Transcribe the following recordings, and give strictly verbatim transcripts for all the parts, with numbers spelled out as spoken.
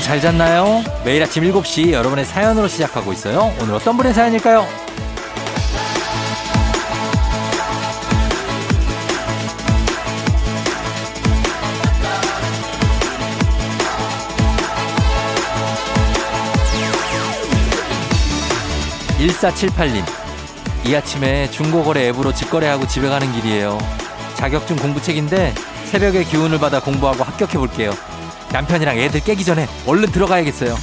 여러분 잘 잤나요? 매일 아침 일곱 시 여러분의 사연으로 시작하고 있어요. 오늘 어떤 분의 사연일까요? 일사칠팔 님. 이 아침에 중고거래 앱으로 직거래하고 집에 가는 길이에요. 자격증 공부책인데 새벽에 기운을 받아 공부하고 합격해볼게요. 남편이랑 애들 깨기 전에 얼른 들어가야겠어요.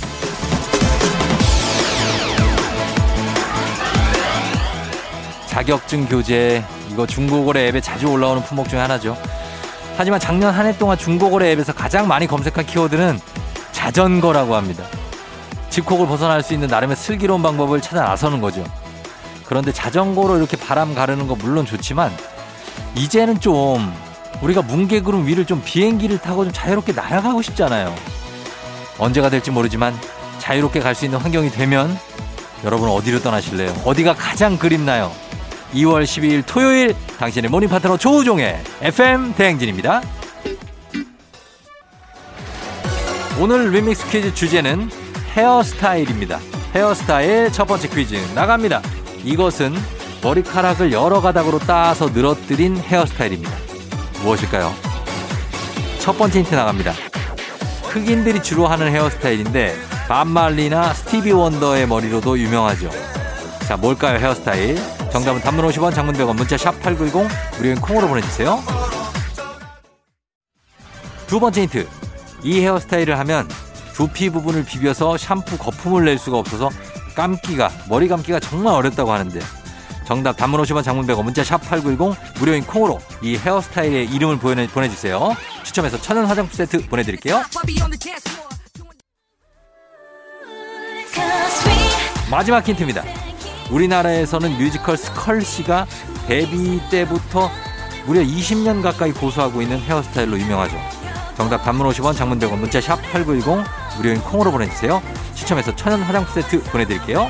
자격증 교재, 이거 중고거래 앱에 자주 올라오는 품목 중에 하나죠. 하지만 작년 한 해 동안 중고거래 앱에서 가장 많이 검색한 키워드는 자전거라고 합니다. 집콕을 벗어날 수 있는 나름의 슬기로운 방법을 찾아 나서는 거죠. 그런데 자전거로 이렇게 바람 가르는 거 물론 좋지만 이제는 좀 우리가 뭉게구름 위를 좀 비행기를 타고 좀 자유롭게 날아가고 싶잖아요. 언제가 될지 모르지만 자유롭게 갈 수 있는 환경이 되면 여러분 어디로 떠나실래요? 어디가 가장 그립나요? 이월 십이일 토요일 당신의 모닝 파트너 조우종의 에프엠 대행진입니다. 오늘 리믹스 퀴즈 주제는 헤어스타일입니다. 헤어스타일 첫 번째 퀴즈 나갑니다. 이것은 머리카락을 여러 가닥으로 따서 늘어뜨린 헤어스타일입니다. 무엇일까요? 첫 번째 힌트 나갑니다. 흑인들이 주로 하는 헤어스타일인데 밤말리나 스티비 원더의 머리로도 유명하죠. 자, 뭘까요? 헤어스타일 정답은 단문 오십 원, 장문 백 원, 문자 샵팔구일공, 우리는 콩으로 보내주세요. 두 번째 힌트. 이 헤어스타일을 하면 두피 부분을 비벼서 샴푸 거품을 낼 수가 없어서 감기가, 머리 감기가 정말 어렵다고 하는데 정답 단문 오십 원, 장문 백 원, 문자 샵팔구일공, 무료인 콩으로 이 헤어스타일의 이름을 보내주세요. 추첨해서 천연 화장품 세트 보내드릴게요. 마지막 힌트입니다. 우리나라에서는 뮤지컬 스컬 씨가 데뷔 때부터 무려 이십 년 가까이 고수하고 있는 헤어스타일로 유명하죠. 정답 단문 오십 원, 장문 백 원, 문자 샵팔구일공, 무료인 콩으로 보내주세요. 추첨해서 천연 화장품 세트 보내드릴게요.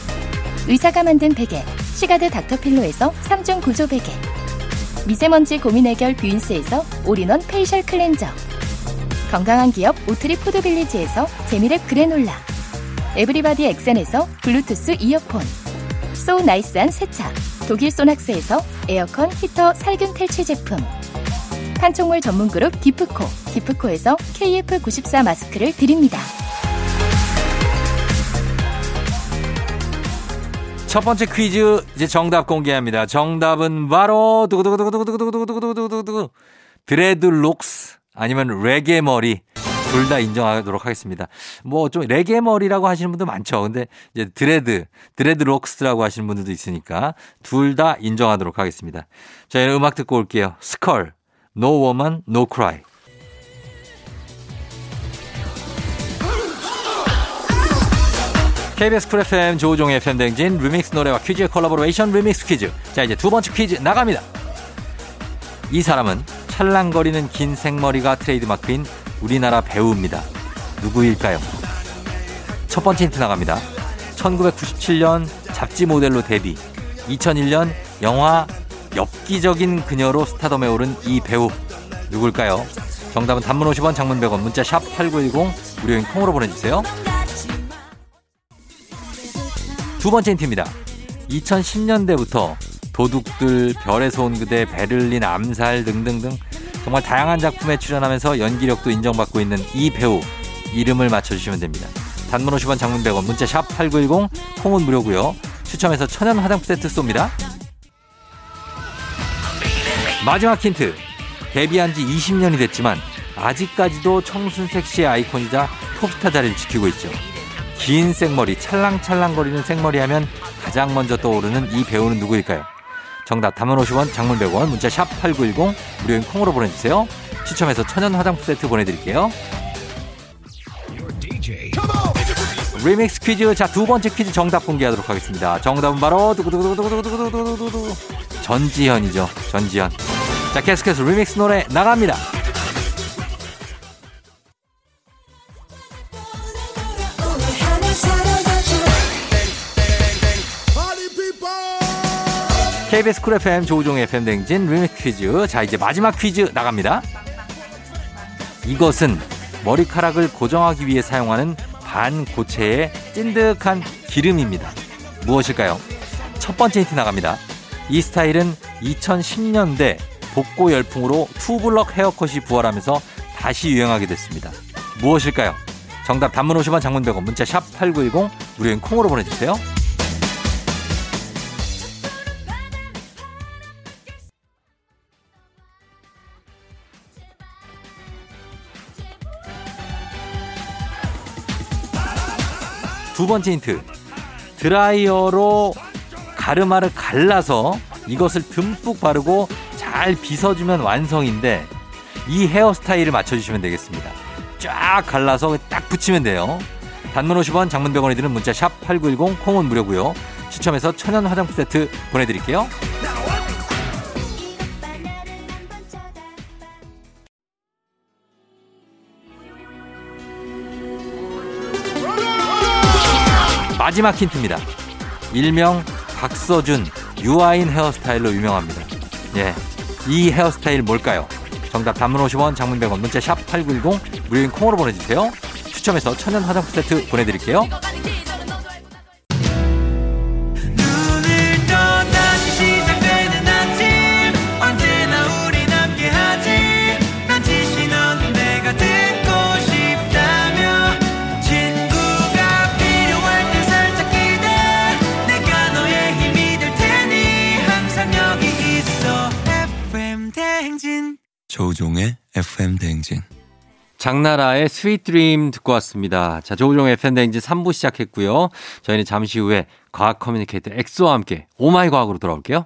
의사가 만든 베개 시가드 닥터필로에서 삼중 구조 베개, 미세먼지 고민 해결 뷰인스에서 올인원 페이셜 클렌저, 건강한 기업 오트리 푸드빌리지에서 재미랩 그래놀라, 에브리바디 엑센에서 블루투스 이어폰, 소 나이스한 세차 독일 소낙스에서 에어컨 히터 살균 탈취 제품, 판촉물 전문 그룹 기프코 기프코에서 케이에프 구십사 마스크를 드립니다. 첫 번째 퀴즈 이제 정답 공개합니다. 정답은 바로 두구두구두구두구두구두구두구두구 드레드록스 아니면 레게 머리. 둘 다 인정하도록 하겠습니다. 뭐 좀 레게 머리라고 하시는 분도 많죠. 근데 이제 드레드, 드레드 록스라고 하시는 분들도 있으니까 둘 다 인정하도록 하겠습니다. 저희는 음악 듣고 올게요. 스컬, No Woman, No Cry. 케이비에스 쿨 에프엠 조우종의 에프엠 대행진 리믹스 노래와 퀴즈의 콜라보레이션 리믹스 퀴즈. 자, 이제 두 번째 퀴즈 나갑니다. 이 사람은 찰랑거리는 긴 생머리가 트레이드마크인 우리나라 배우입니다. 누구일까요? 첫 번째 힌트 나갑니다. 천구백구십칠 년 잡지 모델로 데뷔, 이천일 년 영화 엽기적인 그녀로 스타덤에 오른 이 배우 누굴까요? 정답은 단문 오십 원, 장문 백 원, 문자 샵 팔구일공, 무료인 콩으로 보내주세요. 두 번째 힌트입니다. 이천십 년대부터 도둑들, 별에서 온 그대, 베를린 암살 등등등 정말 다양한 작품에 출연하면서 연기력도 인정받고 있는 이 배우 이름을 맞춰주시면 됩니다. 단문 오십 원, 장문 백 원, 문자 샵 팔구일공, 콩은 무료고요. 추첨해서 천연 화장품 세트 쏩니다. 마지막 힌트. 데뷔한 지 이십 년이 됐지만 아직까지도 청순 섹시의 아이콘이자 톱스타 자리를 지키고 있죠. 긴 생머리, 찰랑찰랑거리는 생머리 하면 가장 먼저 떠오르는 이 배우는 누구일까요? 정답 단문 오십 원, 장문 백 원, 문자 샵 팔구일공, 무료인 콩으로 보내주세요. 추첨해서 천연 화장품 세트 보내드릴게요. 리믹스 퀴즈, 자, 두 번째 퀴즈 정답 공개하도록 하겠습니다. 정답은 바로 두구두구두구두구두구두구두구 전지현이죠. 전지현. 자, 계속해서 리믹스 노래 나갑니다. 케이비에스 쿨 에프엠 조우종의 에프엠 댕진 리믹스 퀴즈. 자, 이제 마지막 퀴즈 나갑니다. 이것은 머리카락을 고정하기 위해 사용하는 반고체의 찐득한 기름입니다. 무엇일까요? 첫 번째 힌트 나갑니다. 이 스타일은 이천십 년대 복고 열풍으로 투블럭 헤어컷이 부활하면서 다시 유행하게 됐습니다. 무엇일까요? 정답 단문 오십 원, 장문 백 원, 문자 샵 팔구일공, 무료인 콩으로 보내주세요. 두 번째 힌트. 드라이어로 가르마를 갈라서 이것을 듬뿍 바르고 잘 빗어주면 완성인데 이 헤어스타일을 맞춰주시면 되겠습니다. 쫙 갈라서 딱 붙이면 돼요. 단문 오십 원, 장문 백 원이 드는 문자 샵 팔구일공, 콩은 무료고요. 추첨해서 천연 화장품 세트 보내드릴게요. 마지막 힌트입니다. 일명 박서준, 유아인 헤어스타일로 유명합니다. 예, 이 헤어스타일 뭘까요? 정답 단문 오십 원, 장문 백 원, 문자 샵 팔구일공, 무료인 콩으로 보내주세요. 추첨해서 천연 화장품 세트 보내드릴게요. 조우종의 에프엠 대행진. 장나라의 스윗 드림 듣고 왔습니다. 자, 조우종의 에프엠 대행진 삼 부 시작했고요. 저희는 잠시 후에 과학 커뮤니케이터 엑소와 함께 오마이 과학으로 돌아올게요.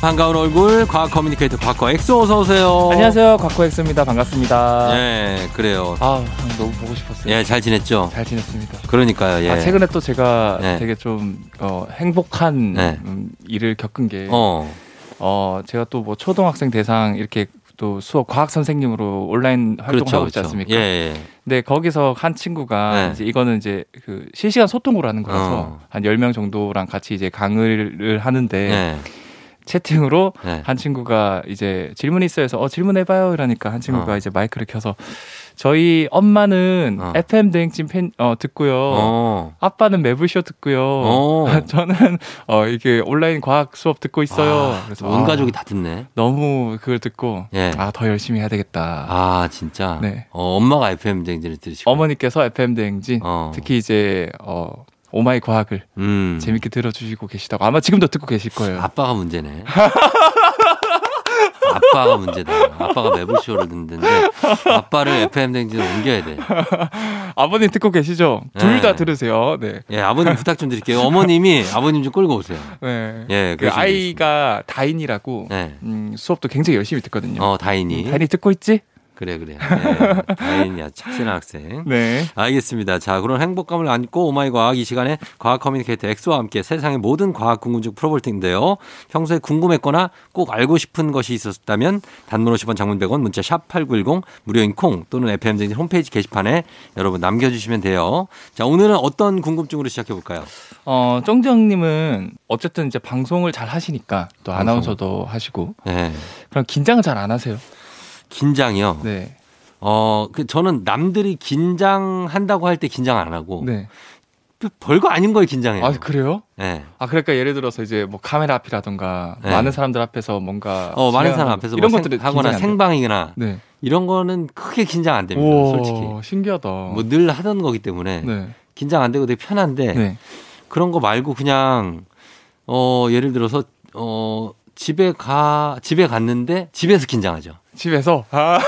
반가운 얼굴, 과학 커뮤니케이터 과거 엑소, 어서 오세요. 안녕하세요, 과거 엑소입니다. 반갑습니다. 예, 그래요. 아, 너무 보고 싶었어요. 예, 잘 지냈죠? 잘 지냈습니다. 그러니까요. 예. 아, 최근에 또 제가 예. 되게 좀 어, 행복한 예. 음, 일을 겪은 게 어, 어 제가 또 뭐 초등학생 대상 이렇게 또 수업 과학 선생님으로 온라인 활동하고 그렇죠, 있지 않습니까? 그렇죠. 예, 예. 근데 거기서 한 친구가 네. 이제 이거는 이제 그 실시간 소통으로 하는 거라서 어. 한 열 명 정도랑 같이 이제 강의를 하는데. 네. 채팅으로 네. 한 친구가 이제 질문이 있어요 해서 어 질문해봐요 이러니까 한 친구가 어. 이제 마이크를 켜서 저희 엄마는 어. 에프엠 대행진 팬 어, 듣고요. 어. 아빠는 매블쇼 듣고요. 어. 저는 어, 이렇게 온라인 과학 수업 듣고 있어요. 아, 그래서 온 가족이 아, 다 듣네. 너무 그걸 듣고 예. 아, 더 열심히 해야 되겠다. 아 진짜. 네. 어, 엄마가 에프엠 대행진을 들으시고 어머니께서 에프엠 대행진 어. 특히 이제 어. 오마이 과학을 음. 재밌게 들어주시고 계시다고 아마 지금도 듣고 계실 거예요. 아빠가 문제네. 아빠가 문제다. 아빠가 매불쇼를 듣는데 아빠를 에프엠 댕지로 옮겨야 돼. 아버님 듣고 계시죠? 둘 다 네. 들으세요. 네. 예, 아버님 부탁 좀 드릴게요. 어머님이 아버님 좀 끌고 오세요. 네. 예, 그 아이가 다인이라고 네. 음, 수업도 굉장히 열심히 듣거든요. 어, 다인이. 음, 다인이 듣고 있지? 그래 그래. 네. 다인이야 착실한 학생. 네. 알겠습니다. 자, 그런 행복감을 안고 오마이 과학 이 시간에 과학 커뮤니케이터 엑소와 함께 세상의 모든 과학 궁금증 풀어볼 텐데요. 평소에 궁금했거나 꼭 알고 싶은 것이 있었다면 단문 오십 원 장문 백 원 문자 샵 팔구일공 무료인 콩 또는 에프엠 댕진 홈페이지 게시판에 여러분 남겨주시면 돼요. 자, 오늘은 어떤 궁금증으로 시작해볼까요? 어, 정재형님은 어쨌든 이제 방송을 잘 하시니까 또 방송. 아나운서도 하시고 네. 그럼 긴장을 잘 안 하세요? 긴장이요. 네. 어, 그 저는 남들이 긴장한다고 할 때 긴장 안 하고 네. 별거 아닌 거에 긴장해요. 아, 그래요? 네. 아, 그러니까 예를 들어서 이제 뭐 카메라 앞이라든가 네. 많은 사람들 앞에서 뭔가 어, 많은 사람 앞에서 이런 뭐 것들을 하거나 생방이나 네. 이런 거는 크게 긴장 안 됩니다. 우와, 솔직히. 신기하다. 뭐 늘 하던 거기 때문에 네. 긴장 안 되고 되게 편한데 네. 그런 거 말고 그냥 어, 예를 들어서 어, 집에 가 집에 갔는데 집에서 긴장하죠. 집에서 아.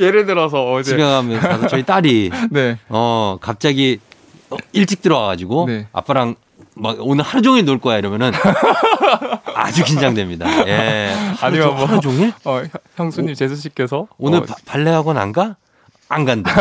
예를 들어서 어제 집에 가면 가서 저희 딸이 네. 어 갑자기 일찍 들어와가지고 네. 아빠랑 막 오늘 하루 종일 놀 거야 이러면은 아주 긴장됩니다. 예. 아니면 하루, 뭐, 하루 종일? 어, 형수님 재수 씨께서 오늘 어. 바, 발레학원 안 가? 안 간다.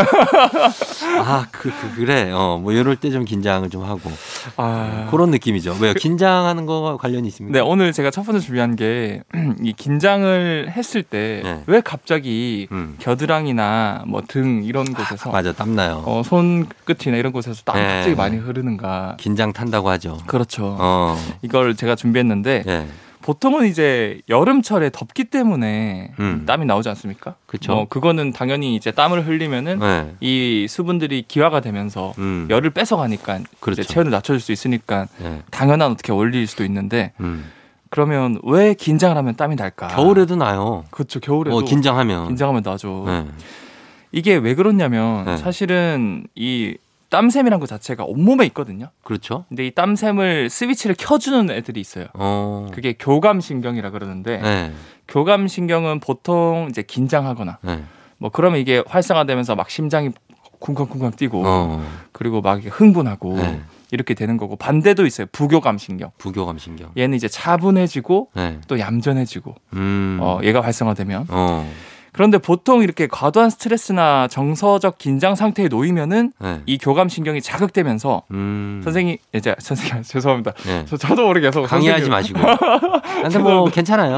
아, 그, 그, 그래. 어, 뭐, 이럴 때 좀 긴장을 좀 하고. 아. 그런 느낌이죠. 왜요? 긴장하는 거와 관련이 있습니까? 네, 오늘 제가 첫 번째 준비한 게, 이 긴장을 했을 때, 네. 왜 갑자기 음. 겨드랑이나 뭐 등 이런 곳에서. 아, 맞아, 땀나요. 어, 손끝이나 이런 곳에서 땀이 네. 갑자기 많이 흐르는가. 긴장 탄다고 하죠. 그렇죠. 어. 이걸 제가 준비했는데, 네. 보통은 이제 여름철에 덥기 때문에 음. 땀이 나오지 않습니까? 그렇죠. 뭐 그거는 당연히 이제 땀을 흘리면은 네. 이 수분들이 기화가 되면서 음. 열을 뺏어가니까 그렇죠. 이제 체온을 낮춰줄 수 있으니까 네. 당연한 어떻게 원리일 수도 있는데 음. 그러면 왜 긴장을 하면 땀이 날까? 겨울에도 나요. 그렇죠. 겨울에도 어, 긴장하면 긴장하면 나죠. 네. 이게 왜 그렇냐면 네. 사실은 이 땀샘이란 거 자체가 온몸에 있거든요. 그렇죠. 근데 이 땀샘을 스위치를 켜주는 애들이 있어요. 어. 그게 교감신경이라 그러는데 네. 교감신경은 보통 이제 긴장하거나 네. 뭐 그러면 이게 활성화되면서 막 심장이 쿵쾅쿵쾅 뛰고 어. 그리고 막 흥분하고 네. 이렇게 되는 거고 반대도 있어요. 부교감신경. 부교감신경. 얘는 이제 차분해지고 네. 또 얌전해지고 음. 어, 얘가 활성화되면. 어. 그런데 보통 이렇게 과도한 스트레스나 정서적 긴장 상태에 놓이면은 네. 이 교감신경이 자극되면서 음. 선생님, 이제 선생님 죄송합니다. 네. 저, 저도 모르게 계속 강의하지 마시고. 근데 뭐 괜찮아요.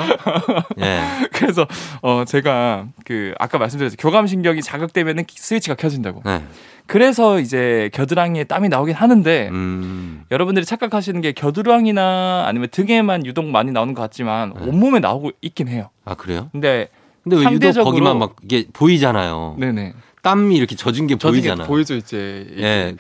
네. 그래서 어, 제가 그 아까 말씀드렸죠. 교감신경이 자극되면은 스위치가 켜진다고. 네. 그래서 이제 겨드랑이에 땀이 나오긴 하는데 음. 여러분들이 착각하시는 게 겨드랑이나 아니면 등에만 유독 많이 나오는 것 같지만 네. 온몸에 나오고 있긴 해요. 아 그래요? 근데 근데 왜 유독 거기만 막 이게 보이잖아요. 네네. 땀이 이렇게 젖은 게 젖은 보이잖아요. 게 보이죠 이제. 이게. 예.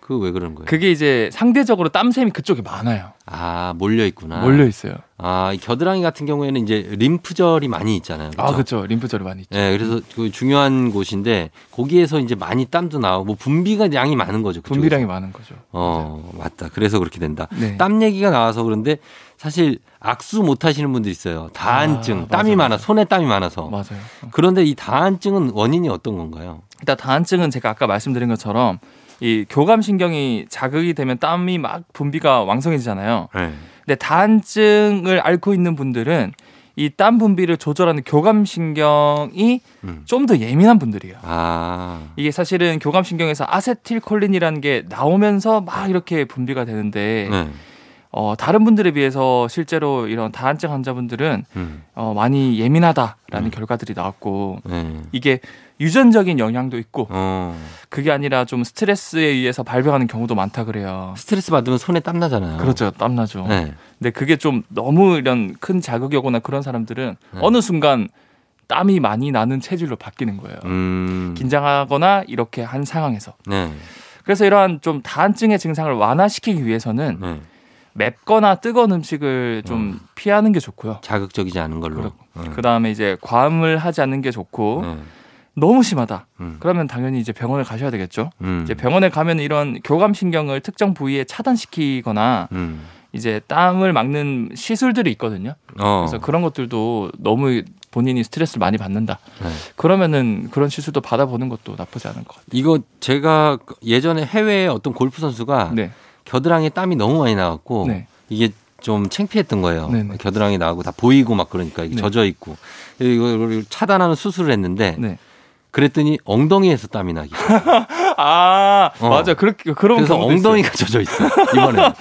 그 왜 그런 거예요? 그게 이제 상대적으로 땀샘이 그쪽에 많아요. 아 몰려 있구나. 몰려 있어요. 아 이 겨드랑이 같은 경우에는 이제 림프절이 많이 있잖아요. 그쵸? 아 그렇죠. 림프절이 많이 있죠. 예. 그래서 그 중요한 곳인데 거기에서 이제 많이 땀도 나오고 뭐 분비가 양이 많은 거죠. 그쪽에서. 분비량이 많은 거죠. 어 맞아요. 맞다. 그래서 그렇게 된다. 네. 땀 얘기가 나와서 그런데. 사실 악수 못 하시는 분들 있어요. 다한증. 아, 땀이 맞아요. 많아. 손에 땀이 많아서. 맞아요. 그런데 이 다한증은 원인이 어떤 건가요? 일단 다한증은 제가 아까 말씀드린 것처럼 이 교감신경이 자극이 되면 땀이 막 분비가 왕성해지잖아요. 네. 근데 다한증을 앓고 있는 분들은 이 땀 분비를 조절하는 교감신경이 음. 좀 더 예민한 분들이에요. 아. 이게 사실은 교감신경에서 아세틸콜린이라는 게 나오면서 막 이렇게 분비가 되는데 네. 어, 다른 분들에 비해서 실제로 이런 다한증 환자분들은 음. 어, 많이 예민하다라는 음. 결과들이 나왔고 음. 이게 유전적인 영향도 있고 어. 그게 아니라 좀 스트레스에 의해서 발병하는 경우도 많다 그래요. 스트레스 받으면 손에 땀 나잖아요. 그렇죠. 땀 나죠. 네. 근데 그게 좀 너무 이런 큰 자극이 오거나 그런 사람들은 네. 어느 순간 땀이 많이 나는 체질로 바뀌는 거예요. 음. 긴장하거나 이렇게 한 상황에서. 네. 그래서 이러한 좀 다한증의 증상을 완화시키기 위해서는 네. 맵거나 뜨거운 음식을 좀 음. 피하는 게 좋고요. 자극적이지 않은 걸로. 음. 그다음에 이제 과음을 하지 않는 게 좋고 음. 너무 심하다. 음. 그러면 당연히 이제 병원을 가셔야 되겠죠. 음. 이제 병원에 가면 이런 교감신경을 특정 부위에 차단시키거나 음. 이제 땀을 막는 시술들이 있거든요. 어. 그래서 그런 것들도 너무 본인이 스트레스를 많이 받는다. 네. 그러면은 그런 시술도 받아보는 것도 나쁘지 않은 것 같아요. 이거 제가 예전에 해외에 어떤 골프 선수가 네. 겨드랑이에 땀이 너무 많이 나갖고 네. 이게 좀 창피했던 거예요. 네네. 겨드랑이 나고 다 보이고 막 그러니까 이게 네. 젖어 있고 이걸 차단하는 수술을 했는데 네. 그랬더니 엉덩이에서 땀이 나기. 아 어. 맞아. 그렇게 그런 그래서 엉덩이가 있어요. 젖어 있어 이번에.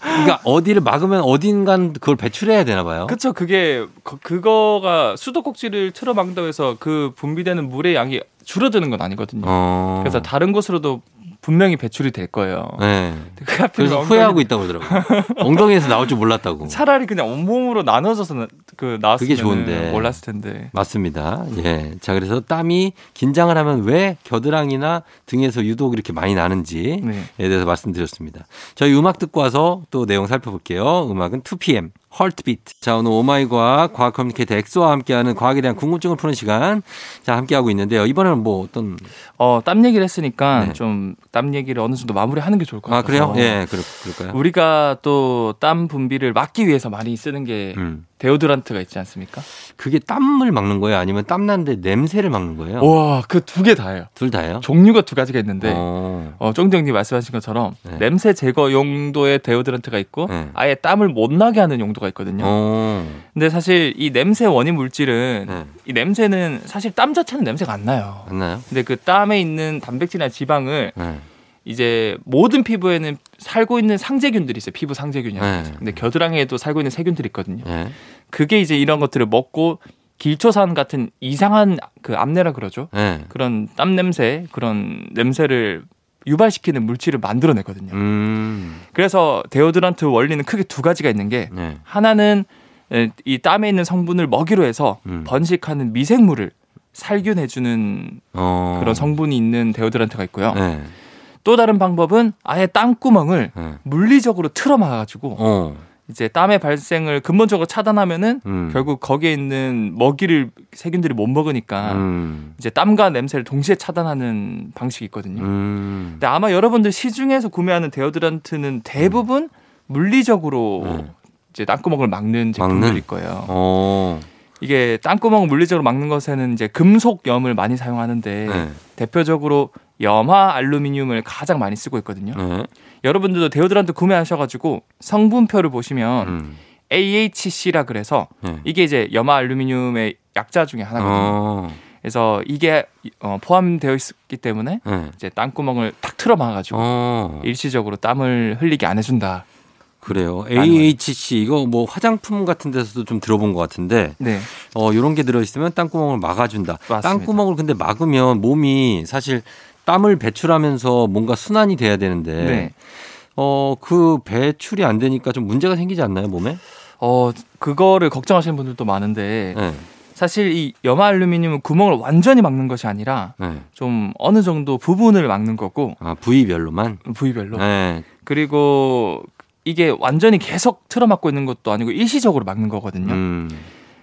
그러니까 어디를 막으면 어딘간 그걸 배출해야 되나 봐요. 그렇죠. 그게 그, 그거가 수도꼭지를 틀어막는다고 해서 그 분비되는 물의 양이 줄어드는 건 아니거든요. 어. 그래서 다른 곳으로도 분명히 배출이 될 거예요. 네. 그 그래서 엉덩이... 후회하고 있다고 그러더라고요. 엉덩이에서 나올 줄 몰랐다고. 차라리 그냥 온몸으로 나눠져서 나, 그 나왔으면 그게 좋은데. 몰랐을 텐데. 맞습니다. 예. 자, 그래서 땀이 긴장을 하면 왜 겨드랑이나 등에서 유독 이렇게 많이 나는지에 네. 대해서 말씀드렸습니다. 저희 음악 듣고 와서 또 내용 살펴볼게요. 음악은 투피엠. 헐트비트. 자, 오늘 오마이과학 과학 커뮤니케이터 엑소와 함께하는 과학에 대한 궁금증을 푸는 시간 자 함께하고 있는데요. 이번에는 뭐 어떤 어, 땀 얘기를 했으니까 네. 좀 땀 얘기를 어느 정도 마무리하는 게 좋을 것 같아요. 아 그래요? 예, 그럴, 그럴까요? 우리가 또 땀 분비를 막기 위해서 많이 쓰는 게 음. 데오드란트가 있지 않습니까? 그게 땀을 막는 거예요? 아니면 땀 나는데 냄새를 막는 거예요? 와, 그 두 개 다예요. 둘 다예요? 종류가 두 가지가 있는데 어, 쫑디 형님 말씀하신 것처럼 네. 냄새 제거 용도의 데오드란트가 있고 네. 아예 땀을 못 나게 하는 용도가 있거든요. 오. 근데 사실 이 냄새 원인 물질은 네. 이 냄새는 사실 땀 자체는 냄새가 안 나요. 안 나요? 근데 그 땀에 있는 단백질이나 지방을 네. 이제 모든 피부에는 살고 있는 상재균들이 있어요. 피부 상재균이요. 네. 근데 겨드랑이에도 살고 있는 세균들이 있거든요. 네. 그게 이제 이런 것들을 먹고 길초산 같은 이상한 그 암내라 그러죠. 네. 그런 땀 냄새, 그런 냄새를 유발시키는 물질을 만들어내거든요. 음. 그래서 데오드란트 원리는 크게 두 가지가 있는 게 네. 하나는 이 땀에 있는 성분을 먹이로 해서 음. 번식하는 미생물을 살균해주는 어. 그런 성분이 있는 데오드란트가 있고요. 네. 또 다른 방법은 아예 땀구멍을 네. 물리적으로 틀어막아가지고 어. 이제 땀의 발생을 근본적으로 차단하면은 음. 결국 거기에 있는 먹이를 세균들이 못 먹으니까 음. 이제 땀과 냄새를 동시에 차단하는 방식이 있거든요. 음. 근데 아마 여러분들 시중에서 구매하는 데오드란트는 대부분 음. 물리적으로 네. 이제 땀구멍을 막는 제품들일 거예요. 오. 이게 땀구멍을 물리적으로 막는 것에는 이제 금속 염을 많이 사용하는데 네. 대표적으로 염화 알루미늄을 가장 많이 쓰고 있거든요. 네. 여러분들도 데오드란트 구매하셔가지고 성분표를 보시면 음. 에이에이치씨라 그래서 네. 이게 이제 염화 알루미늄의 약자 중에 하나거든요. 어. 그래서 이게 어, 포함되어 있기 때문에 네. 이제 땀구멍을 탁 틀어막아가지고 어. 일시적으로 땀을 흘리게 안 해준다. 그래요. 에이에이치씨 이거 뭐 화장품 같은 데서도 좀 들어본 것 같은데 네. 어, 이런 게 들어있으면 땀구멍을 막아준다. 맞습니다. 땀구멍을 근데 막으면 몸이 사실 땀을 배출하면서 뭔가 순환이 돼야 되는데 네. 어, 그 배출이 안 되니까 좀 문제가 생기지 않나요 몸에? 어, 그거를 걱정하시는 분들도 많은데 네. 사실 이 염화 알루미늄은 구멍을 완전히 막는 것이 아니라 네. 좀 어느 정도 부분을 막는 거고 아, 부위별로만? 부위별로 네. 그리고 이게 완전히 계속 틀어막고 있는 것도 아니고 일시적으로 막는 거거든요. 음.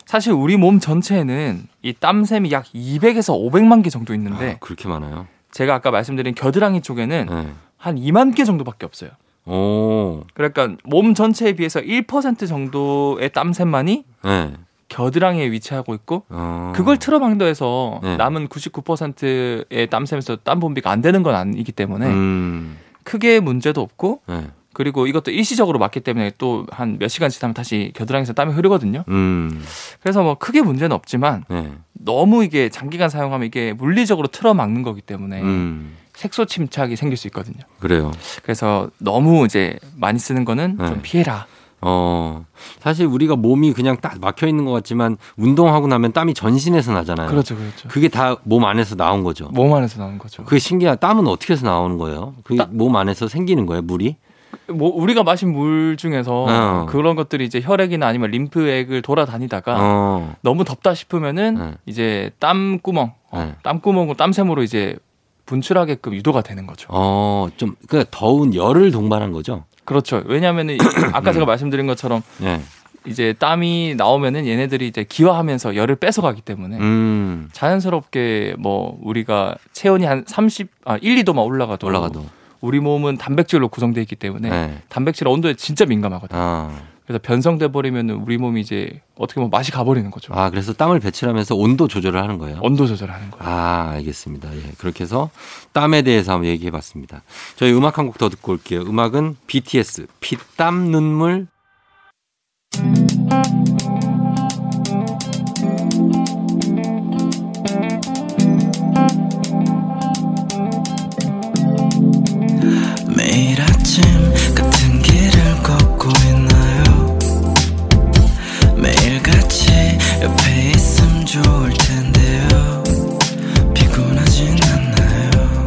사실 우리 몸 전체에는 이 땀샘이 약 이백에서 오백만 개 정도 있는데 아, 그렇게 많아요? 제가 아까 말씀드린 겨드랑이 쪽에는 네. 한 이만 개 정도밖에 없어요. 오. 그러니까 몸 전체에 비해서 일 퍼센트 정도의 땀샘만이 네. 겨드랑이에 위치하고 있고 어. 그걸 틀어막는다 해서 네. 남은 구십구 퍼센트의 땀샘에서 땀 분비가 안 되는 건 아니기 때문에 음. 크게 문제도 없고 네. 그리고 이것도 일시적으로 막기 때문에 또 한 몇 시간 지나면 다시 겨드랑이에서 땀이 흐르거든요. 음. 그래서 뭐 크게 문제는 없지만 네. 너무 이게 장기간 사용하면 이게 물리적으로 틀어막는 거기 때문에 음. 색소 침착이 생길 수 있거든요. 그래요. 그래서 너무 이제 많이 쓰는 거는 네. 좀 피해라. 어, 사실 우리가 몸이 그냥 딱 막혀 있는 것 같지만 운동하고 나면 땀이 전신에서 나잖아요. 그렇죠, 그렇죠. 그게 다 몸 안에서 나온 거죠. 몸 안에서 나온 거죠. 그게 신기하다. 땀은 어떻게 해서 나오는 거예요? 그게 따... 몸 안에서 생기는 거예요, 물이? 뭐 우리가 마신 물 중에서 어. 그런 것들이 이제 혈액이나 아니면 림프액을 돌아다니다가 어. 너무 덥다 싶으면은 네. 이제 땀구멍, 어, 네. 땀구멍으로 땀샘으로 이제 분출하게끔 유도가 되는 거죠. 어, 좀 그러니까 더운 열을 동반한 거죠. 그렇죠. 왜냐하면은 아까 제가 말씀드린 것처럼 네. 이제 땀이 나오면은 얘네들이 이제 기화하면서 열을 뺏어가기 때문에 음. 자연스럽게 뭐 우리가 체온이 한 삼십, 아, 일, 이도만 올라가도. 올라가도. 우리 몸은 단백질로 구성되어 있기 때문에 네. 단백질 온도에 진짜 민감하거든요. 아. 그래서 변성돼 버리면 우리 몸이 이제 어떻게 보면 맛이 가버리는 거죠. 아, 그래서 땀을 배출하면서 온도 조절을 하는 거예요? 온도 조절하는 거예요. 아, 알겠습니다. 예, 그렇게 해서 땀에 대해서 한번 얘기해 봤습니다. 저희 음악 한 곡 더 듣고 올게요. 음악은 비티에스, 피, 땀, 눈물. 매일 아침 같은 길을 걷고 있나요? 매일같이 옆에 있음 좋을 텐데요. 피곤하진 않나요?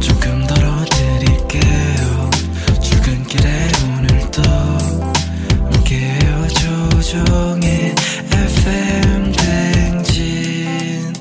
조금 덜어드릴게요. 출근길에 오늘도 함께해요. 조종의 에프엠 댕진.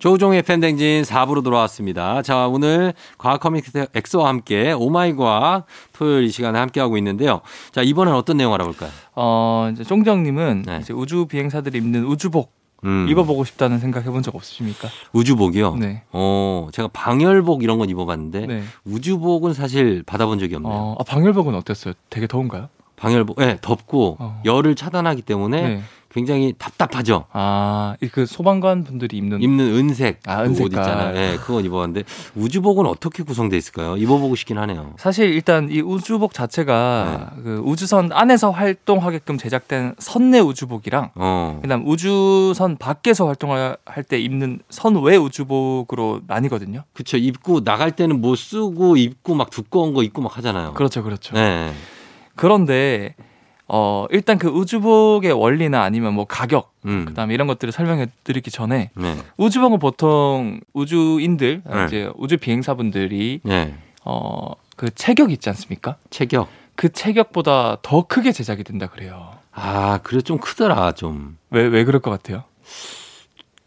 조종의 에프엠 댕진 사 부로 돌아왔습니다. 자, 오늘 과학 커뮤니티 엑소와 함께 오마이 과학 토요일 이 시간에 함께하고 있는데요. 자, 이번엔 어떤 내용 알아볼까요? 어, 이제 총장님은 네. 이제 우주 비행사들이 입는 우주복 음. 입어보고 싶다는 생각 해본 적 없으십니까? 우주복이요? 네. 어, 제가 방열복 이런 건 입어봤는데 네. 우주복은 사실 받아본 적이 없네요. 어, 아, 방열복은 어땠어요? 되게 더운가요? 방열복, 네, 덥고 어. 열을 차단하기 때문에 네. 굉장히 답답하죠. 아, 그 소방관 분들이 입는 입는 은색, 아, 그 옷 있잖아요. 네, 그건 입어봤는데 우주복은 어떻게 구성돼 있을까요? 입어보고 싶긴 하네요. 사실 일단 이 우주복 자체가 네. 그 우주선 안에서 활동하게끔 제작된 선내 우주복이랑 어. 그다음 우주선 밖에서 활동할 때 입는 선외 우주복으로 나뉘거든요. 그렇죠. 입고 나갈 때는 뭐 쓰고 입고 막 두꺼운 거 입고 막 하잖아요. 그렇죠, 그렇죠. 네. 그런데 어, 일단 그 우주복의 원리나 아니면 뭐 가격, 음. 그다음에 이런 것들을 설명해 드리기 전에 네. 우주복은 보통 우주인들, 네. 이제 우주 비행사분들이 네. 어, 그 체격 있지 않습니까? 체격. 그 체격보다 더 크게 제작이 된다 그래요. 아, 그래 좀 크더라 좀. 왜, 왜 그럴 것 같아요?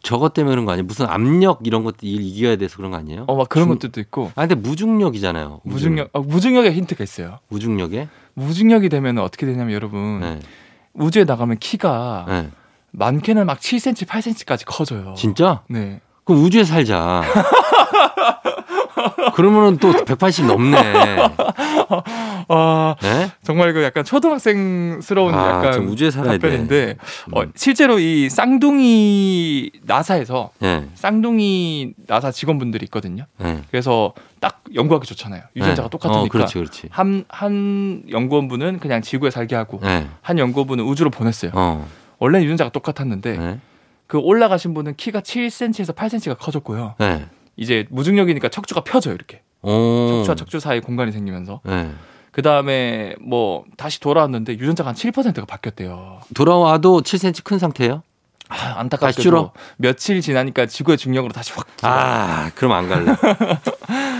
저것 때문에 그런 거 아니에요? 무슨 압력 이런 것도 이겨야 돼서 그런 거 아니에요? 어, 막 그런 중... 것들도 있고. 아, 근데 무중력이잖아요. 무중력. 무중력. 아, 무중력에 힌트가 있어요. 무중력에? 무중력이 되면 어떻게 되냐면 여러분 네. 우주에 나가면 키가 네. 많게는 막 칠 센티미터, 팔 센티미터까지 커져요. 진짜? 네. 그럼 우주에 살자. 그러면은 또 백팔십 넘네. 아, 네? 정말 그 약간 초등학생스러운 아, 약간 우주에 살아야 답변인데 돼. 어, 실제로 이 쌍둥이 나사에서 네. 쌍둥이 나사 직원분들이 있거든요. 네. 그래서 딱 연구하기 좋잖아요. 유전자가 네. 똑같으니까. 어, 그렇지, 그렇지. 한, 한 연구원분은 그냥 지구에 살게 하고 네. 한 연구원분은 우주로 보냈어요. 어. 원래는 유전자가 똑같았는데 네. 그 올라가신 분은 키가 칠 센티미터에서 팔 센티미터가 커졌고요. 네. 이제 무중력이니까 척추가 펴져요, 이렇게. 오. 척추와 척추 사이 공간이 생기면서. 네. 그 다음에 뭐 다시 돌아왔는데 유전자가 한 칠 퍼센트가 바뀌었대요. 돌아와도 칠 센티미터 큰 상태예요? 아, 안타깝게도 며칠 지나니까 지구의 중력으로 다시 확. 아, 그럼 안 갈래.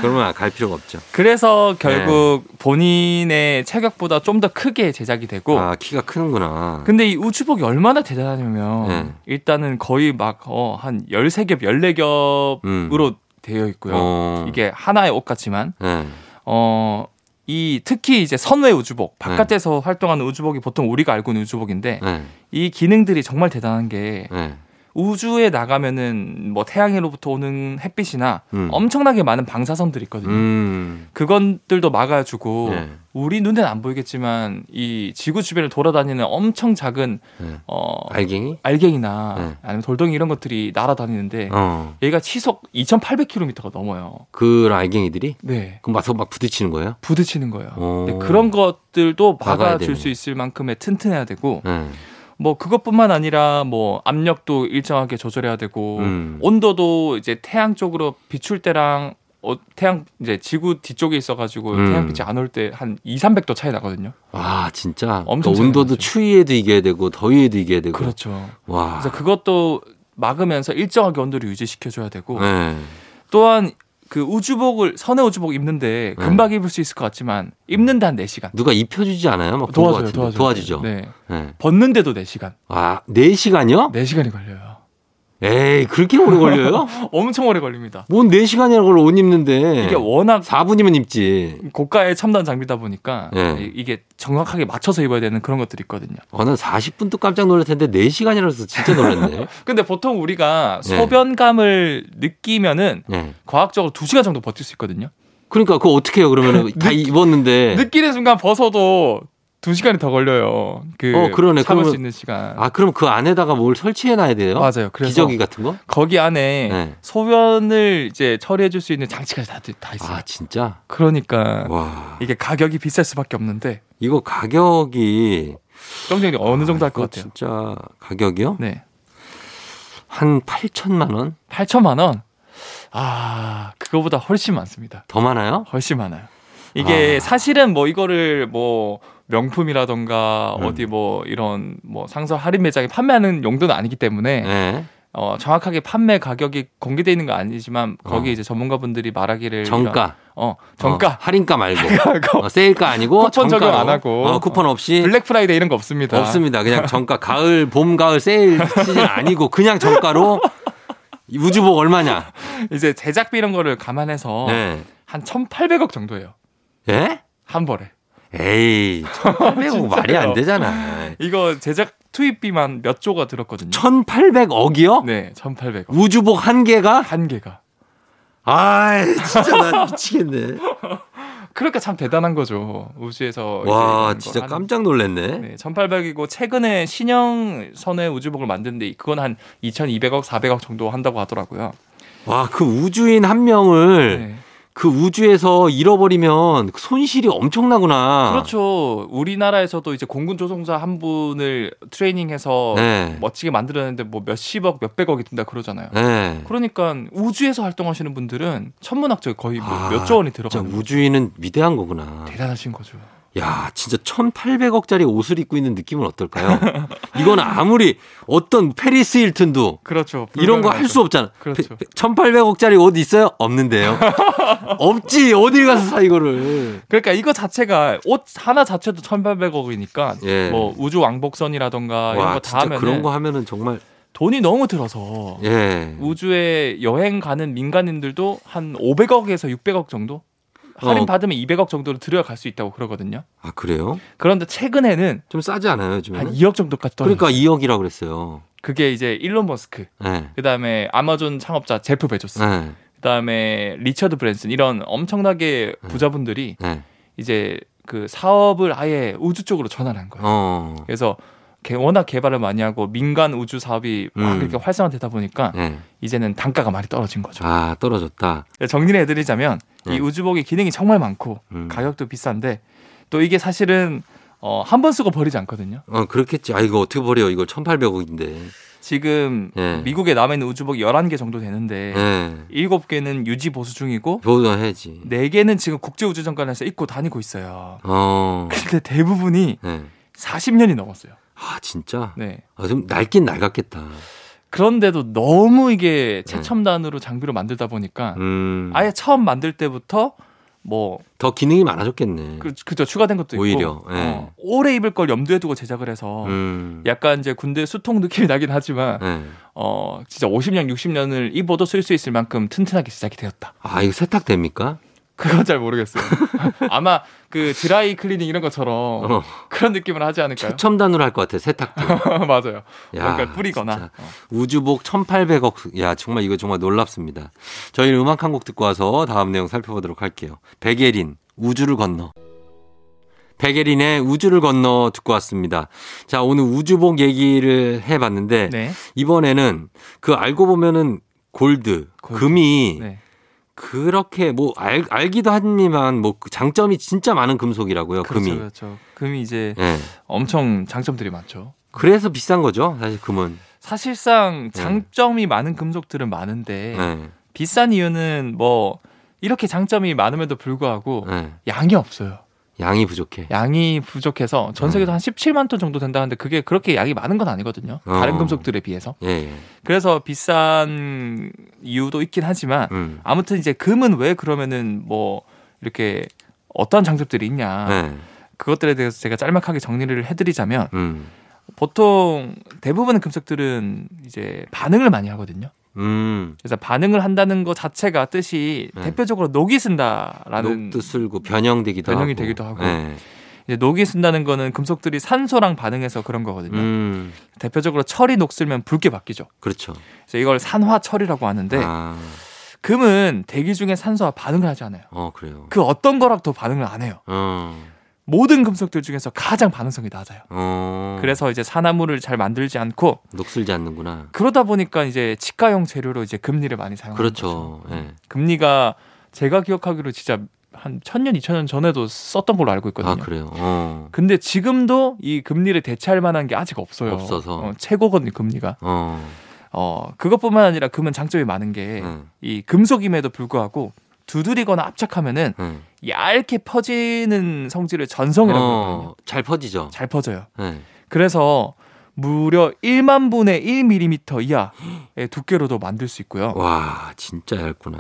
그러면 갈 필요가 없죠. 그래서 결국 네. 본인의 체격보다 좀 더 크게 제작이 되고. 아, 키가 크는구나. 근데 이 우주복이 얼마나 대단하냐면 네. 일단은 거의 막 어, 한 열세 겹, 열네 겹으로 음. 되어 있고요. 어. 이게 하나의 옷 같지만 네. 어, 이 특히 이제 선외 우주복, 바깥에서 네. 활동하는 우주복이 보통 우리가 알고 있는 우주복인데 네. 이 기능들이 정말 대단한 게 네. 우주에 나가면은 뭐 태양으로부터 오는 햇빛이나 음. 엄청나게 많은 방사선들이 있거든요. 음. 그것들도 막아주고 네. 우리 눈에는 안 보이겠지만 이 지구 주변을 돌아다니는 엄청 작은 네. 어, 알갱이? 알갱이나 네. 아니면 돌덩이 이런 것들이 날아다니는데 어. 얘가 시속 이천팔백 킬로미터가 넘어요. 그 알갱이들이? 네. 그럼 와서 막 부딪히는 거예요? 부딪히는 거예요. 네, 그런 것들도 막아줄 수 있을 만큼의 튼튼해야 되고 네. 뭐 그것뿐만 아니라 뭐 압력도 일정하게 조절해야 되고 음. 온도도 이제 태양 쪽으로 비출 때랑 어, 태양 이제 지구 뒤쪽에 있어가지고 음. 태양빛이 안 올 때 한 이삼백 도 차이 나거든요. 와, 진짜. 엄청 그러니까 온도도 나죠. 추위에도 이겨야 되고 더위에도 이겨야 되고. 그렇죠. 와. 그래서 그것도 막으면서 일정하게 온도를 유지시켜줘야 되고 네. 또한 그 우주복을 선의 우주복 입는데 금방 네. 입을 수 있을 것 같지만 입는데 한 네 시간. 누가 입혀주지 않아요? 막 도와줘요, 도와줘요. 도와주죠. 네. 네. 벗는데도 네 시간. 아, 네 시간이요? 네 시간이 걸려요. 에이, 그렇게 오래 걸려요? 엄청 오래 걸립니다. 뭔 네 시간이라고 그걸 옷 입는데. 이게 워낙. 사 분이면 입지. 고가의 첨단 장비다 보니까 네. 이게 정확하게 맞춰서 입어야 되는 그런 것들이 있거든요. 아, 난 사십 분도 깜짝 놀랄 텐데 네 시간이라서 진짜 놀랐네. 근데 보통 우리가 소변감을 네. 느끼면은 네. 과학적으로 두 시간 정도 버틸 수 있거든요. 그러니까 그거 어떻게 해요, 그러면? 다 입었는데. 느끼는 순간 벗어도. 두 시간이 더 걸려요. 그 어, 그러네. 참을 그러면, 수 있는 시간. 아, 그럼 그 안에다가 뭘 설치해놔야 돼요? 맞아요. 그래서 기저귀 같은 거? 거기 안에 네. 소변을 이제 처리해줄 수 있는 장치까지 다, 다 있어요. 아, 진짜? 그러니까 와. 이게 가격이 비쌀 수밖에 없는데. 이거 가격이 정정이 어느 정도 할 것 같아요? 진짜 가격이요? 네. 한 팔천만 원? 팔천만 원? 아, 그거보다 훨씬 많습니다. 더 많아요? 훨씬 많아요. 이게 아. 사실은 뭐 이거를 뭐 명품이라던가 음. 어디 뭐 이런 뭐 상설 할인 매장에 판매하는 용도는 아니기 때문에 네. 어, 정확하게 판매 가격이 공개되어 있는 건 아니지만 거기 어. 이제 전문가분들이 말하기를 정가 이런, 어 정가 어, 할인가 말고, 말고. 어, 세일가 아니고 쿠폰 적용 안 하고 어, 쿠폰 없이 블랙 프라이데이 이런 거 없습니다. 없습니다. 그냥 정가 가을 봄 가을 세일 시즌 아니고 그냥 정가로 우주복 얼마냐 이제 제작비 이런 거를 감안해서 네. 한 천팔백억 정도예요. 예? 한 벌에. 에이, 천팔백억 말이 안 되잖아. 이거 제작 투입비만 몇 조가 들었거든요. 천팔백억이요? 네, 천팔백억. 우주복 한 개가? 한 개가. 아, 진짜 나 미치겠네. 그러니까 참 대단한 거죠. 우주에서. 와, 진짜 깜짝 놀랐네. 네, 천팔백억이고 최근에 신형 선의 우주복을 만드는데 그건 한 이천이백억, 사백억 정도 한다고 하더라고요. 와, 그 우주인 한 명을. 네. 그 우주에서 잃어버리면 손실이 엄청나구나. 그렇죠. 우리나라에서도 이제 공군 조종사 한 분을 트레이닝해서 네. 멋지게 만들었는데 뭐 몇십억, 몇백억이 든다 그러잖아요. 네. 그러니까 우주에서 활동하시는 분들은 천문학적 거의 아, 몇 조 원이 들어가는 거죠. 우주인은 위대한 거구나. 대단하신 거죠. 야, 진짜 천팔백억짜리 옷을 입고 있는 느낌은 어떨까요? 이건 아무리 어떤 페리스 힐튼도 그렇죠. 이런 거 할 수 없잖아. 그렇죠. 천팔백억짜리 옷 있어요? 없는데요. 없지. 어딜 가서 사 이거를. 그러니까 이거 자체가 옷 하나 자체도 천팔백억이니까 예. 뭐 우주 왕복선이라던가 이런 거 다 하면은 그런 거 하면은 정말 돈이 너무 들어서 예. 우주에 여행 가는 민간인들도 한 오백억에서 육백억 정도? 할인 받으면 어. 이백억 정도로 들어갈 수 있다고 그러거든요. 아, 그래요? 그런데 최근에는 좀 싸지 않아요, 요즘에는? 한 이억 정도까지 떨어졌어요. 그러니까 이억이라고 그랬어요. 그게 이제 일론 머스크, 네. 그다음에 아마존 창업자 제프 베조스, 네. 그다음에 리처드 브랜슨 이런 엄청나게 부자분들이 네. 이제 그 사업을 아예 우주 쪽으로 전환한 거예요. 어. 그래서 워낙 개발을 많이 하고 민간 우주 사업이 막 음. 그렇게 활성화되다 보니까 네. 이제는 단가가 많이 떨어진 거죠. 아, 떨어졌다. 정리를 해드리자면 네. 이 우주복의 기능이 정말 많고 음. 가격도 비싼데 또 이게 사실은 어, 한 번 쓰고 버리지 않거든요. 어, 그렇겠지. 아, 이거 어떻게 버려요? 이걸 천팔백억인데. 지금 네. 미국에 남아있는 우주복이 열한 개 정도 되는데 네. 일곱 개는 유지 보수 중이고 보수해야지. 네 개는 지금 국제우주정관에서 입고 다니고 있어요. 어. 근데 대부분이 네. 사십 년이 넘었어요. 아, 진짜? 네. 아, 좀 낡긴 낡았겠다. 그런데도 너무 이게 최첨단으로 네. 장비로 만들다 보니까 음. 아예 처음 만들 때부터 뭐 더 기능이 많아졌겠네. 그, 그죠. 추가된 것도 오히려, 있고. 오히려. 네. 어, 오래 입을 걸 염두에 두고 제작을 해서 음. 약간 이제 군대 수통 느낌이 나긴 하지만 네. 어, 진짜 오십 년, 육십 년을 입어도 쓸 수 있을 만큼 튼튼하게 제작이 되었다. 아, 이거 세탁됩니까? 그건 잘 모르겠어요. 아마 그 드라이 클리닝 이런 것처럼 어. 그런 느낌을 하지 않을까요? 최첨단으로 할 것 같아요. 세탁도. 맞아요. 야, 그러니까 뿌리거나. 어. 우주복 천팔백억. 야, 정말 이거 정말 놀랍습니다. 저희는 음악 한 곡 듣고 와서 다음 내용 살펴보도록 할게요. 백예린, 우주를 건너. 백예린의 우주를 건너 듣고 왔습니다. 자, 오늘 우주복 얘기를 해봤는데 네. 이번에는 그 알고 보면은 골드, 골드. 금이 네. 그렇게 뭐 알, 알기도 하지만 뭐 장점이 진짜 많은 금속이라고요. 그렇죠, 금이. 그렇죠. 금이 이제 네. 엄청 장점들이 많죠. 그래서 비싼 거죠. 사실 금은. 사실상 장점이 네. 많은 금속들은 많은데 네. 비싼 이유는 뭐 이렇게 장점이 많음에도 불구하고 네. 양이 없어요. 양이 부족해. 양이 부족해서 전 세계도 음. 한 십칠만 톤 정도 된다는데 그게 그렇게 양이 많은 건 아니거든요. 어. 다른 금속들에 비해서. 예. 그래서 비싼 이유도 있긴 하지만 음. 아무튼 이제 금은 왜 그러면은 뭐 이렇게 어떤 장점들이 있냐. 예. 그것들에 대해서 제가 짤막하게 정리를 해드리자면 음. 보통 대부분의 금속들은 이제 반응을 많이 하거든요. 음. 그래서 반응을 한다는 것 자체가 뜻이 네. 대표적으로 녹이 쓴다라는 녹도 쓸고 변형되기도 변형이 하고. 되기도 하고 네. 이제 녹이 쓴다는 거는 금속들이 산소랑 반응해서 그런 거거든요. 음. 대표적으로 철이 녹슬면 붉게 바뀌죠. 그렇죠. 그래서 이걸 산화철이라고 하는데 아. 금은 대기 중에 산소와 반응을 하지 않아요. 어, 그래요. 그 어떤 거라도 반응을 안 해요. 어. 모든 금속들 중에서 가장 반응성이 낮아요. 어... 그래서 이제 산화물을 잘 만들지 않고 녹슬지 않는구나. 그러다 보니까 이제 치과용 재료로 이제 금리를 많이 사용하는 그렇죠. 거죠. 네. 금리가 제가 기억하기로 진짜 한 천 년, 이천 년 전에도 썼던 걸로 알고 있거든요. 아, 그래요? 어. 근데 지금도 이 금리를 대체할 만한 게 아직 없어요. 없어서. 어, 최고거든요, 금리가. 어. 어, 그것뿐만 아니라 금은 장점이 많은 게 이 음. 금속임에도 불구하고 두드리거나 압착하면은 음. 얇게 퍼지는 성질을 전성이라고 하거든요. 어, 잘 퍼지죠. 잘 퍼져요. 네. 그래서 무려 만 분의 일 밀리미터 이하의 두께로도 만들 수 있고요. 와, 진짜 얇구나.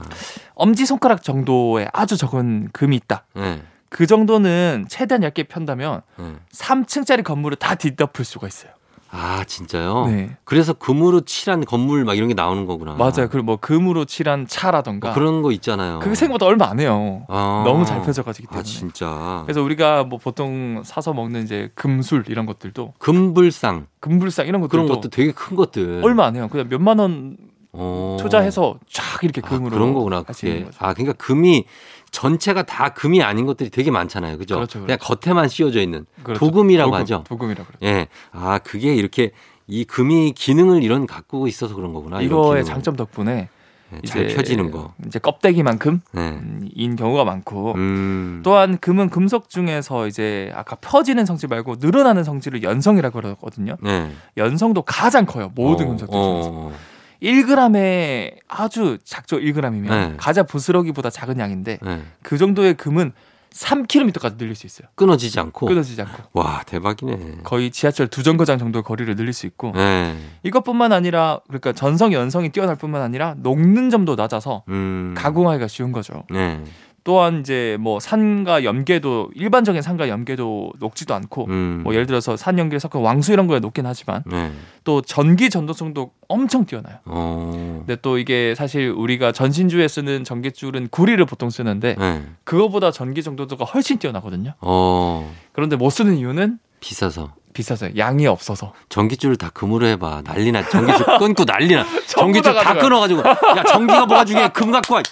엄지손가락 정도의 아주 적은 금이 있다. 네. 그 정도는 최대한 얇게 편다면 네. 삼 층짜리 건물을 다 뒤덮을 수가 있어요. 아, 진짜요? 네. 그래서 금으로 칠한 건물 막 이런 게 나오는 거구나. 맞아요. 그리고 뭐 금으로 칠한 차라던가. 어, 그런 거 있잖아요. 그게 생각보다 얼마 안 해요. 아. 너무 잘 펴져가지기 때문에. 아, 진짜. 그래서 우리가 뭐 보통 사서 먹는 이제 금술 이런 것들도. 금불상. 금불상 이런 것들도. 그런 것도 되게 큰 것들. 얼마 안 해요. 그냥 몇만 원 어. 투자해서 쫙 이렇게 금으로. 아, 그런 거구나. 그게. 아, 그러니까 금이. 전체가 다 금이 아닌 것들이 되게 많잖아요. 그죠? 그렇죠, 그렇죠. 그냥 겉에만 씌워져 있는 그렇죠. 도금이라고 도금, 하죠. 도금이라고 그러죠. 예. 아, 그게 이렇게 이 금이 기능을 이런 갖고 있어서 그런 거구나. 이거의 장점 덕분에 네, 이제 잘 펴지는 거. 이제 껍데기만큼인 네. 경우가 많고 음. 또한 금은 금속 중에서 이제 아까 펴지는 성질 말고 늘어나는 성질을 연성이라고 그러거든요. 네. 연성도 가장 커요. 모든 금속들 중에서. 오. 일 그램에 아주 작죠. 일 그램이면 네. 가자 부스러기보다 작은 양인데 네. 그 정도의 금은 삼 킬로미터까지 늘릴 수 있어요. 끊어지지 않고? 끊어지지 않고. 와, 대박이네. 거의 지하철 두 정거장 정도의 거리를 늘릴 수 있고 네. 이것뿐만 아니라 그러니까 전성 연성이 뛰어날 뿐만 아니라 녹는 점도 낮아서 음. 가공하기가 쉬운 거죠. 네. 또한 이제 뭐 산과 염계도 일반적인 산과 염계도 녹지도 않고 음. 뭐 예를 들어서 산 염계를 섞은 왕수 이런 거에 녹긴 하지만 네. 또 전기 전도성도 엄청 뛰어나요. 오. 근데 또 이게 사실 우리가 전신주에 쓰는 전기줄은 구리를 보통 쓰는데 네. 그거보다 전기 전도도가 훨씬 뛰어나거든요. 오. 그런데 못 쓰는 이유는 비싸서. 비싸서 양이 없어서. 전기줄을 다 금으로 해봐. 난리나. 전기줄 끊고 난리나. 전기줄 다 끊어가지고 야 전기가 뭐가 중요해. 금 갖고 와.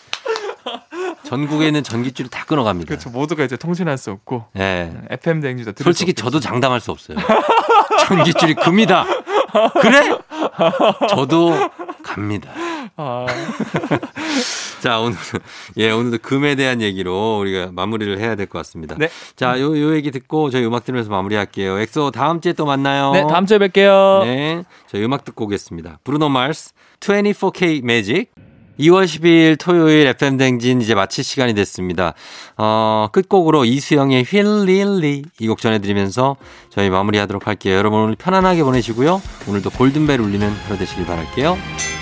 전국에 있는 전기줄을 다 끊어갑니다. 그렇죠. 모두가 이제 통신할 수 없고 네. 에프엠 대행주자 솔직히 저도 장담할 수 없어요. 전기줄이 금이다. 그래? 저도 갑니다. 아... 자, 오늘 예, 오늘도 금에 대한 얘기로 우리가 마무리를 해야 될 것 같습니다. 네. 자, 요, 요 얘기 듣고 저희 음악 들으면서 마무리할게요. 엑소 다음 주에 또 만나요. 네, 다음 주에 뵐게요. 네, 저희 음악 듣고 오겠습니다. 브루노 마스 이십사 케이 매직. 이월 십이일 토요일 에프엠 댕진 이제 마칠 시간이 됐습니다. 어, 끝곡으로 이수영의 휠릴리 이 곡 전해드리면서 저희 마무리하도록 할게요. 여러분 오늘 편안하게 보내시고요. 오늘도 골든벨 울리는 하루 되시길 바랄게요.